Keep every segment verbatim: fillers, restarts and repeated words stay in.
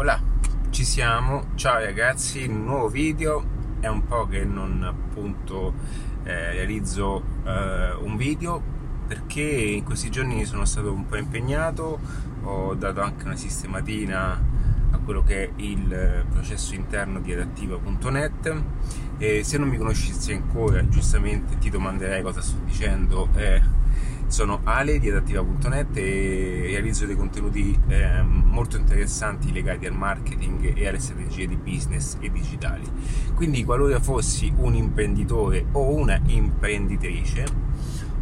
voilà, ci siamo, ciao ragazzi, nuovo video. È un po' che non appunto eh, realizzo eh, un video perché in questi giorni sono stato un po' impegnato, ho dato anche una sistematina a quello che è il processo interno di Adattiva punto net, e se non mi conoscessi ancora giustamente ti domanderai cosa sto dicendo. eh, sono Ale di Adattiva punto net e realizzo dei contenuti eh, molto interessanti legati al marketing e alle strategie di business e digitali. Quindi qualora fossi un imprenditore o una imprenditrice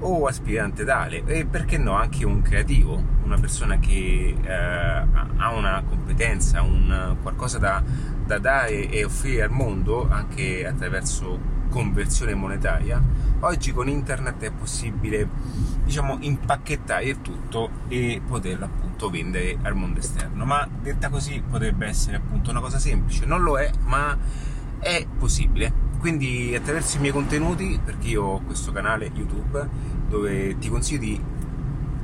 o aspirante tale, e perché no anche un creativo, una persona che eh, ha una competenza, un qualcosa da, da dare e offrire al mondo anche attraverso conversione monetaria, oggi con internet è possibile, diciamo, impacchettare il tutto e poterlo appunto vendere al mondo esterno. Ma detta così potrebbe essere appunto una cosa semplice, non lo è, ma è possibile. Quindi attraverso i miei contenuti, perché io ho questo canale YouTube dove ti consiglio di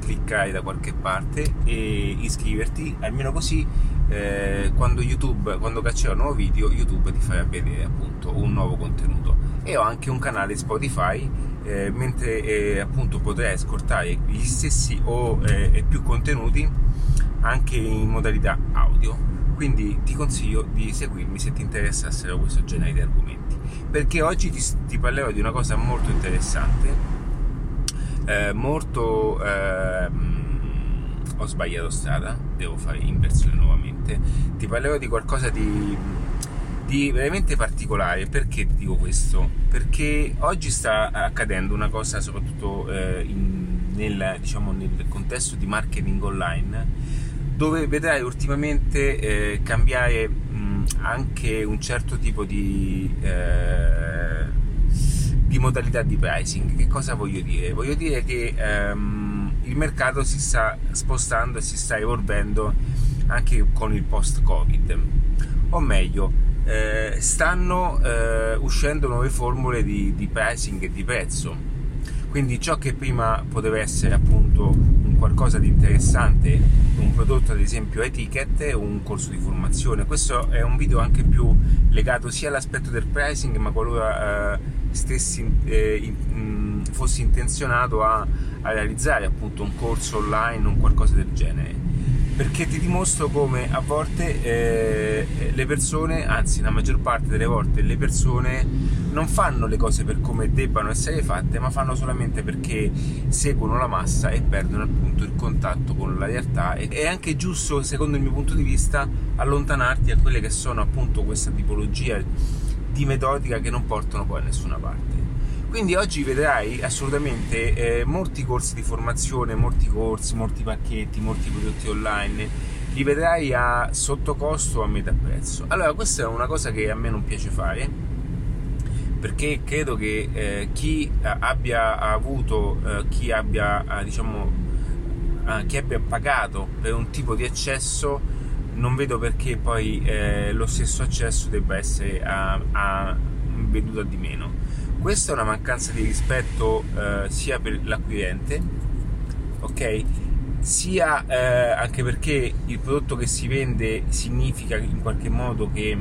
cliccare da qualche parte e iscriverti, almeno così eh, quando YouTube, quando caccerò un nuovo video, YouTube ti farà vedere appunto un nuovo contenuto. E ho anche un canale Spotify, eh, mentre eh, appunto potrai ascoltare gli stessi o eh, più contenuti anche in modalità audio. Quindi ti consiglio di seguirmi se ti interessassero questo genere di argomenti, perché oggi ti, ti parlerò di una cosa molto interessante, eh, molto... Eh, ho sbagliato strada, devo fare inversione nuovamente, ti parlerò di qualcosa di, di veramente particolare. Perché ti dico questo? Perché oggi sta accadendo una cosa, soprattutto eh, in, nel, diciamo, nel contesto di marketing online, dove vedrai ultimamente eh, cambiare mh, anche un certo tipo di, eh, di modalità di pricing. Che cosa voglio dire? Voglio dire che ehm, il mercato si sta spostando e si sta evolvendo anche con il post-Covid, o meglio, eh, stanno eh, uscendo nuove formule di, di pricing e di prezzo. Quindi ciò che prima poteva essere appunto un qualcosa di interessante, un prodotto ad esempio ai ticket, un corso di formazione, questo è un video anche più legato sia all'aspetto del pricing, ma qualora eh, stessi, eh, in, fossi intenzionato a, a realizzare appunto un corso online o qualcosa del genere, perché ti dimostro come a volte eh, le persone, anzi la maggior parte delle volte le persone non fanno le cose per come debbano essere fatte, ma fanno solamente perché seguono la massa e perdono appunto il contatto con la realtà. Ed è anche giusto, secondo il mio punto di vista, allontanarti da quelle che sono appunto questa tipologia di metodica che non portano poi a nessuna parte. Quindi oggi vedrai assolutamente eh, molti corsi di formazione, molti corsi, molti pacchetti, molti prodotti online, li vedrai a sottocosto o a metà prezzo. Allora, questa è una cosa che a me non piace fare, perché credo che eh, chi abbia avuto, eh, chi abbia eh, diciamo, eh, chi abbia pagato per un tipo di accesso, non vedo perché poi eh, lo stesso accesso debba essere a, a venduto di meno. Questa è una mancanza di rispetto eh, sia per l'acquirente, ok, sia eh, anche perché il prodotto che si vende significa in qualche modo che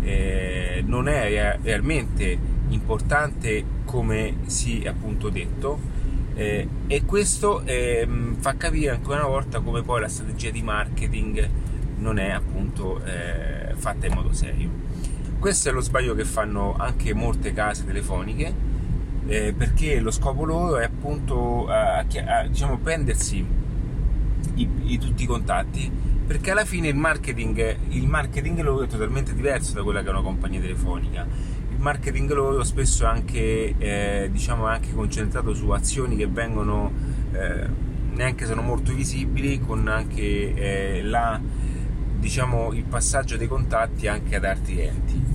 eh, non è re- realmente importante come si è appunto detto, eh, e questo eh, fa capire ancora una volta come poi la strategia di marketing non è appunto eh, fatta in modo serio. Questo è lo sbaglio che fanno anche molte case telefoniche, eh, perché lo scopo loro è appunto a, a, diciamo, prendersi i, i, tutti i contatti, perché alla fine il marketing, il marketing loro è totalmente diverso da quella che è una compagnia telefonica. Il marketing loro spesso è anche, eh, diciamo, anche concentrato su azioni che vengono eh, neanche sono molto visibili, con anche eh, la diciamo il passaggio dei contatti anche ad altri enti.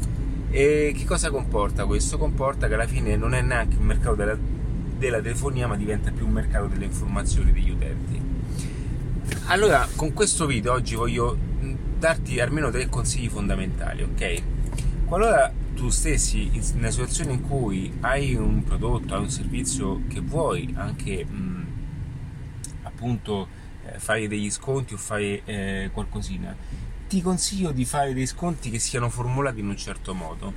E che cosa comporta questo? Comporta che alla fine non è neanche un mercato della, della telefonia, ma diventa più un mercato delle informazioni degli utenti. Allora, con questo video oggi voglio darti almeno tre consigli fondamentali, ok? Qualora tu stessi in una situazione in cui hai un prodotto, hai un servizio che vuoi anche mh, appunto fare degli sconti o fare eh, qualcosina, ti consiglio di fare dei sconti che siano formulati in un certo modo,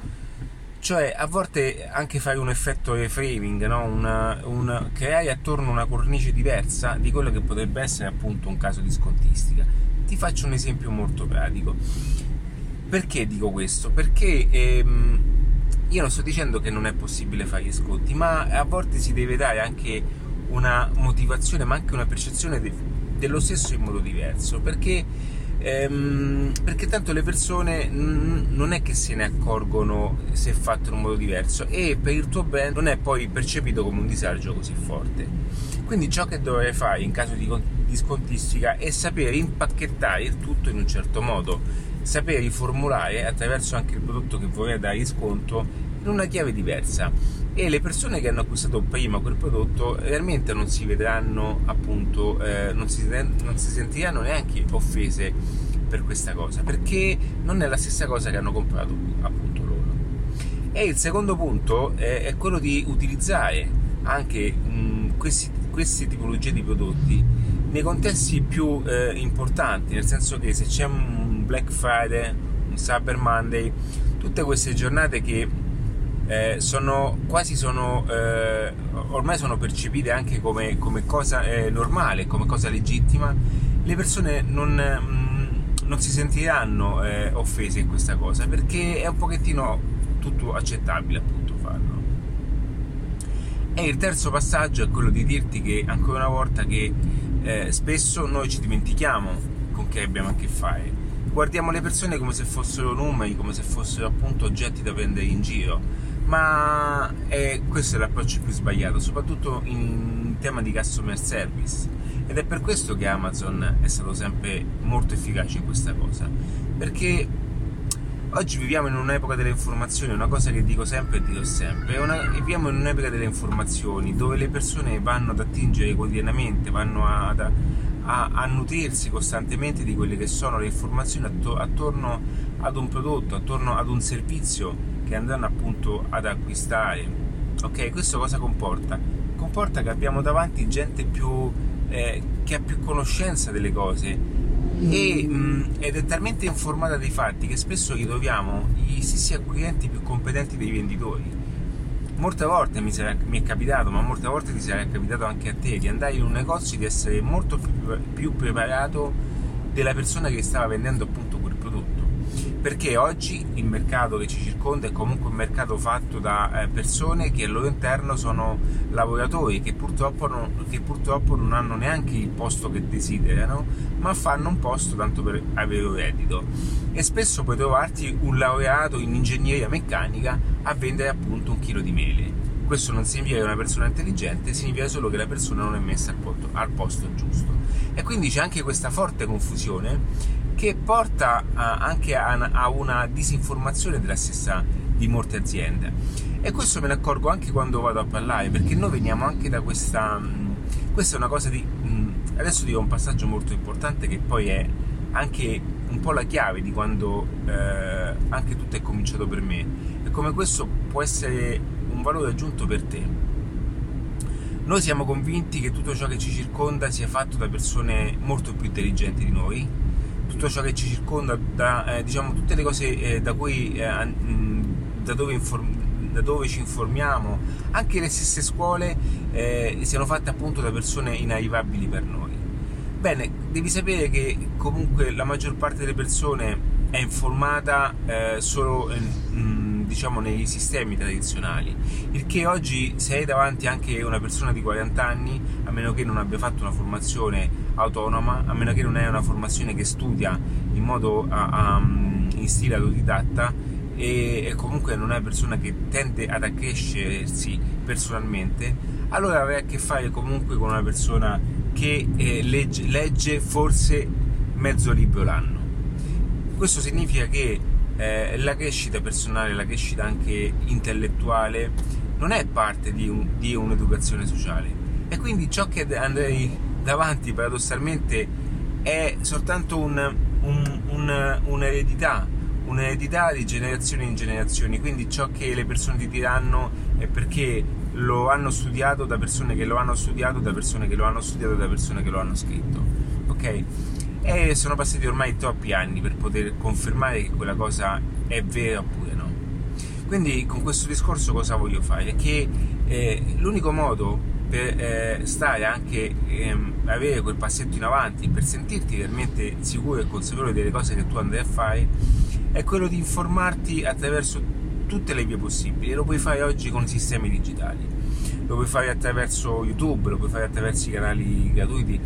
cioè a volte anche fai un effetto reframing, no? Una, una, creare attorno una cornice diversa di quello che potrebbe essere appunto un caso di scontistica. Ti faccio un esempio molto pratico. Perché dico questo? Perché ehm, io non sto dicendo che non è possibile fare gli sconti, ma a volte si deve dare anche una motivazione, ma anche una percezione de- dello stesso in modo diverso, perché ehm, perché tanto le persone n- non è che se ne accorgono se è fatto in un modo diverso, e per il tuo brand non è poi percepito come un disagio così forte. Quindi ciò che dovrei fare in caso di, di scontistica è sapere impacchettare il tutto in un certo modo, sapere riformulare attraverso anche il prodotto che vorrei dare sconto in una chiave diversa, e le persone che hanno acquistato prima quel prodotto realmente non si vedranno appunto eh, non, si, non si sentiranno neanche offese per questa cosa, perché non è la stessa cosa che hanno comprato appunto loro. E il secondo punto eh, è quello di utilizzare anche mh, questi, queste tipologie di prodotti nei contesti più eh, importanti, nel senso che se c'è un Black Friday, un Cyber Monday, tutte queste giornate che eh, sono quasi sono eh, ormai sono percepite anche come, come cosa eh, normale, come cosa legittima, le persone non, mh, non si sentiranno eh, offese in questa cosa, perché è un pochettino tutto accettabile appunto farlo. E il terzo passaggio è quello di dirti che ancora una volta che eh, spesso noi ci dimentichiamo con che abbiamo a che fare. Guardiamo le persone come se fossero numeri, come se fossero appunto oggetti da prendere in giro, ma è, questo è l'approccio più sbagliato, soprattutto in tema di customer service, ed è per questo che Amazon è stato sempre molto efficace in questa cosa, perché oggi viviamo in un'epoca delle informazioni, una cosa che dico sempre e dirò sempre, è una, viviamo in un'epoca delle informazioni dove le persone vanno ad attingere quotidianamente, vanno ad... ad a nutrirsi costantemente di quelle che sono le informazioni attorno ad un prodotto, attorno ad un servizio che andranno appunto ad acquistare. Ok, questo cosa comporta? Comporta che abbiamo davanti gente più eh, che ha più conoscenza delle cose e, mh, ed è talmente informata dei fatti che spesso ritroviamo gli stessi acquirenti più competenti dei venditori. Molte volte mi, sarà, mi è capitato, ma molte volte ti sarà capitato anche a te, di andare in un negozio e di essere molto più, più preparato della persona che stava vendendo appunto quel prodotto, perché oggi il mercato che ci circonda è comunque un mercato fatto da persone che al loro interno sono lavoratori che purtroppo non, che purtroppo non hanno neanche il posto che desiderano, ma fanno un posto tanto per avere un reddito, e spesso puoi trovarti un laureato in ingegneria meccanica a vendere appunto un chilo di mele. Questo non significa che una persona intelligente, significa solo che la persona non è messa al posto, al posto giusto, e quindi c'è anche questa forte confusione che porta a, anche a, a una disinformazione della stessa di molte aziende, e questo me ne accorgo anche quando vado a parlare, perché noi veniamo anche da questa questa è una cosa di adesso dico un passaggio molto importante che poi è anche un po' la chiave di quando eh, anche tutto è cominciato per me, e come questo può essere un valore aggiunto per te. Noi siamo convinti che tutto ciò che ci circonda sia fatto da persone molto più intelligenti di noi, tutto ciò che ci circonda da eh, diciamo tutte le cose eh, da cui eh, mh, da dove inform- da dove ci informiamo, anche le stesse scuole eh, siano fatte appunto da persone inarrivabili per noi. Bene, devi sapere che comunque la maggior parte delle persone è informata eh, solo eh, mh, diciamo nei sistemi tradizionali, il che oggi se hai davanti anche una persona di quaranta anni, a meno che non abbia fatto una formazione autonoma, a meno che non è una formazione che studia in modo a, a, in stile autodidatta, e, e comunque non è una persona che tende ad accrescersi personalmente, allora avrai a che fare comunque con una persona che eh, legge, legge forse mezzo libro l'anno. Questo significa che eh, la crescita personale, la crescita anche intellettuale non è parte di, un, di un'educazione sociale, e quindi ciò che andrei davanti paradossalmente è soltanto un, un, un, un'eredità un'eredità di generazione in generazione. Quindi ciò che le persone ti diranno è perché lo hanno studiato da persone che lo hanno studiato da persone che lo hanno studiato da persone che lo hanno scritto, ok? e sono passati ormai troppi anni per poter confermare che quella cosa è vera oppure no. Quindi con questo discorso cosa voglio fare? Che eh, l'unico modo per eh, stare anche ehm, avere quel passetto in avanti, per sentirti veramente sicuro e consapevole delle cose che tu andrai a fare, è quello di informarti attraverso tutte le vie possibili. Lo puoi fare oggi con sistemi digitali, lo puoi fare attraverso YouTube, lo puoi fare attraverso i canali gratuiti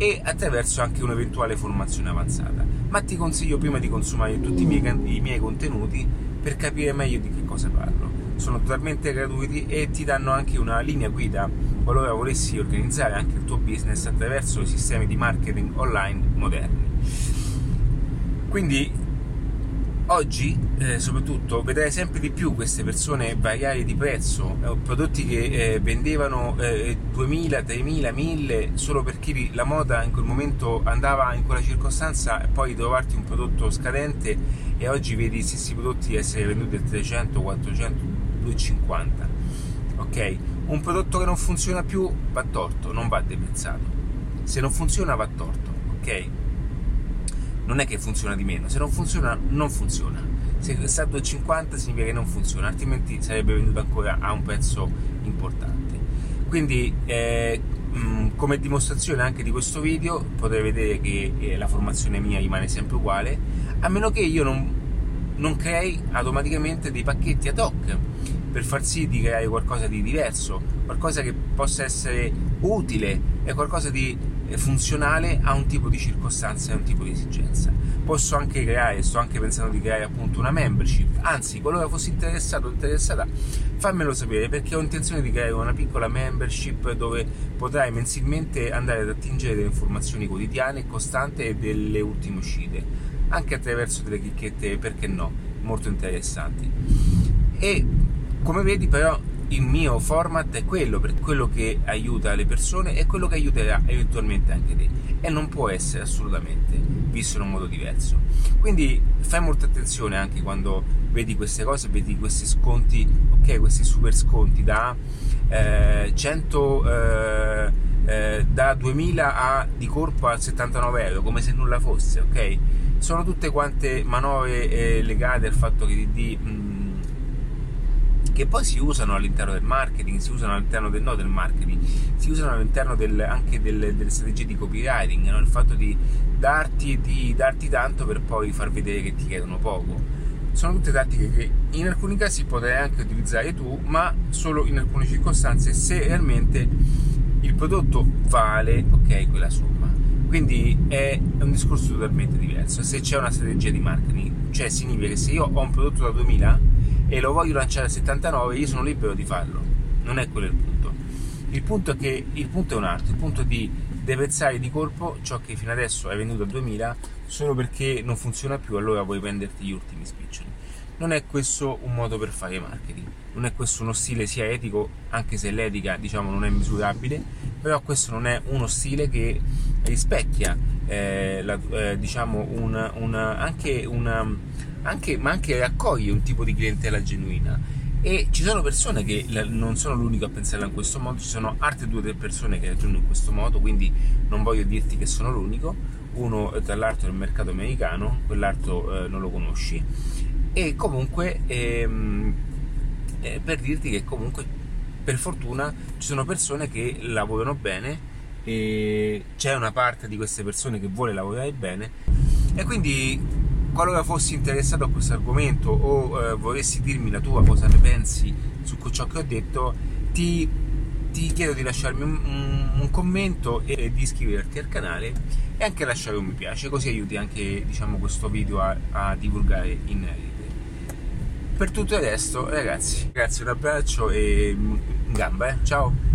e attraverso anche un'eventuale formazione avanzata. Ma ti consiglio prima di consumare tutti i miei, i miei contenuti per capire meglio di che cosa parlo. Sono totalmente gratuiti e ti danno anche una linea guida qualora volessi organizzare anche il tuo business attraverso i sistemi di marketing online moderni. Quindi oggi eh, soprattutto vedrai sempre di più queste persone variare di prezzo, eh, prodotti che eh, vendevano eh, duemila, tremila, mille solo perché la moda in quel momento andava in quella circostanza, e poi trovarti un prodotto scadente e oggi vedi gli stessi prodotti essere venduti a trecento, quattrocento, duecentocinquanta. Ok? Un prodotto che non funziona più va torto, non va deprezzato. Se non funziona va torto, ok? Non è che funziona di meno, se non funziona, non funziona. Se sta a duecentocinquanta significa che non funziona, altrimenti sarebbe venduto ancora a un prezzo importante. Quindi eh, mh, come dimostrazione anche di questo video potrai vedere che eh, la formazione mia rimane sempre uguale, a meno che io non, non crei automaticamente dei pacchetti ad hoc per far sì di creare qualcosa di diverso, qualcosa che possa essere utile e qualcosa di funzionale a un tipo di circostanza e a un tipo di esigenza. Posso anche creare, sto anche pensando di creare appunto una membership, anzi qualora fossi interessato o interessata fammelo sapere, perché ho intenzione di creare una piccola membership dove potrai mensilmente andare ad attingere delle informazioni quotidiane, costanti e delle ultime uscite, anche attraverso delle chicchette, perché no, molto interessanti. E come vedi però il mio format è quello, per quello che aiuta le persone e quello che aiuterà eventualmente anche te, e non può essere assolutamente visto in un modo diverso. Quindi fai molta attenzione anche quando vedi queste cose, vedi questi sconti, ok, questi super sconti da eh, cento eh, eh, da duemila a di corpo a settantanove euro, come se nulla fosse, ok? Sono tutte quante manovre eh, legate al fatto che di, di mh, che poi si usano all'interno del marketing, si usano all'interno del no del marketing, si usano all'interno del, anche del, delle strategie di copywriting, no? Il fatto di darti, di darti tanto per poi far vedere che ti chiedono poco. Sono tutte tattiche che in alcuni casi potrai anche utilizzare tu, ma solo in alcune circostanze, se realmente il prodotto vale, ok, quella somma. Quindi è un discorso totalmente diverso. Se c'è una strategia di marketing, cioè significa che se io ho un prodotto da duemila e lo voglio lanciare a settantanove, io sono libero di farlo. Non è quello il punto. Il punto è che il punto è un altro, il punto è di deprezzare di colpo ciò che fino adesso hai venduto a duemila solo perché non funziona più, allora vuoi prenderti gli ultimi spiccioli. Non è questo un modo per fare marketing, non è questo uno stile sia etico, anche se l'etica diciamo non è misurabile, però questo non è uno stile che rispecchia eh, la, eh, diciamo un, un, anche una Anche, ma anche accoglie un tipo di clientela genuina. E ci sono persone che la, non sono l'unico a pensarla in questo modo, ci sono altre due o tre persone che ragionano in questo modo, quindi non voglio dirti che sono l'unico. Uno tra l'altro nel mercato americano, quell'altro eh, non lo conosci. E comunque ehm, eh, per dirti che comunque per fortuna ci sono persone che lavorano bene, e c'è una parte di queste persone che vuole lavorare bene, e quindi qualora fossi interessato a questo argomento o eh, volessi dirmi la tua, cosa ne pensi su ciò che ho detto, ti, ti chiedo di lasciarmi un, un commento e di iscriverti al canale e anche lasciare un mi piace, così aiuti anche diciamo questo video a, a divulgare in rete. Per tutto il resto ragazzi, grazie, un abbraccio e in gamba, eh? Ciao!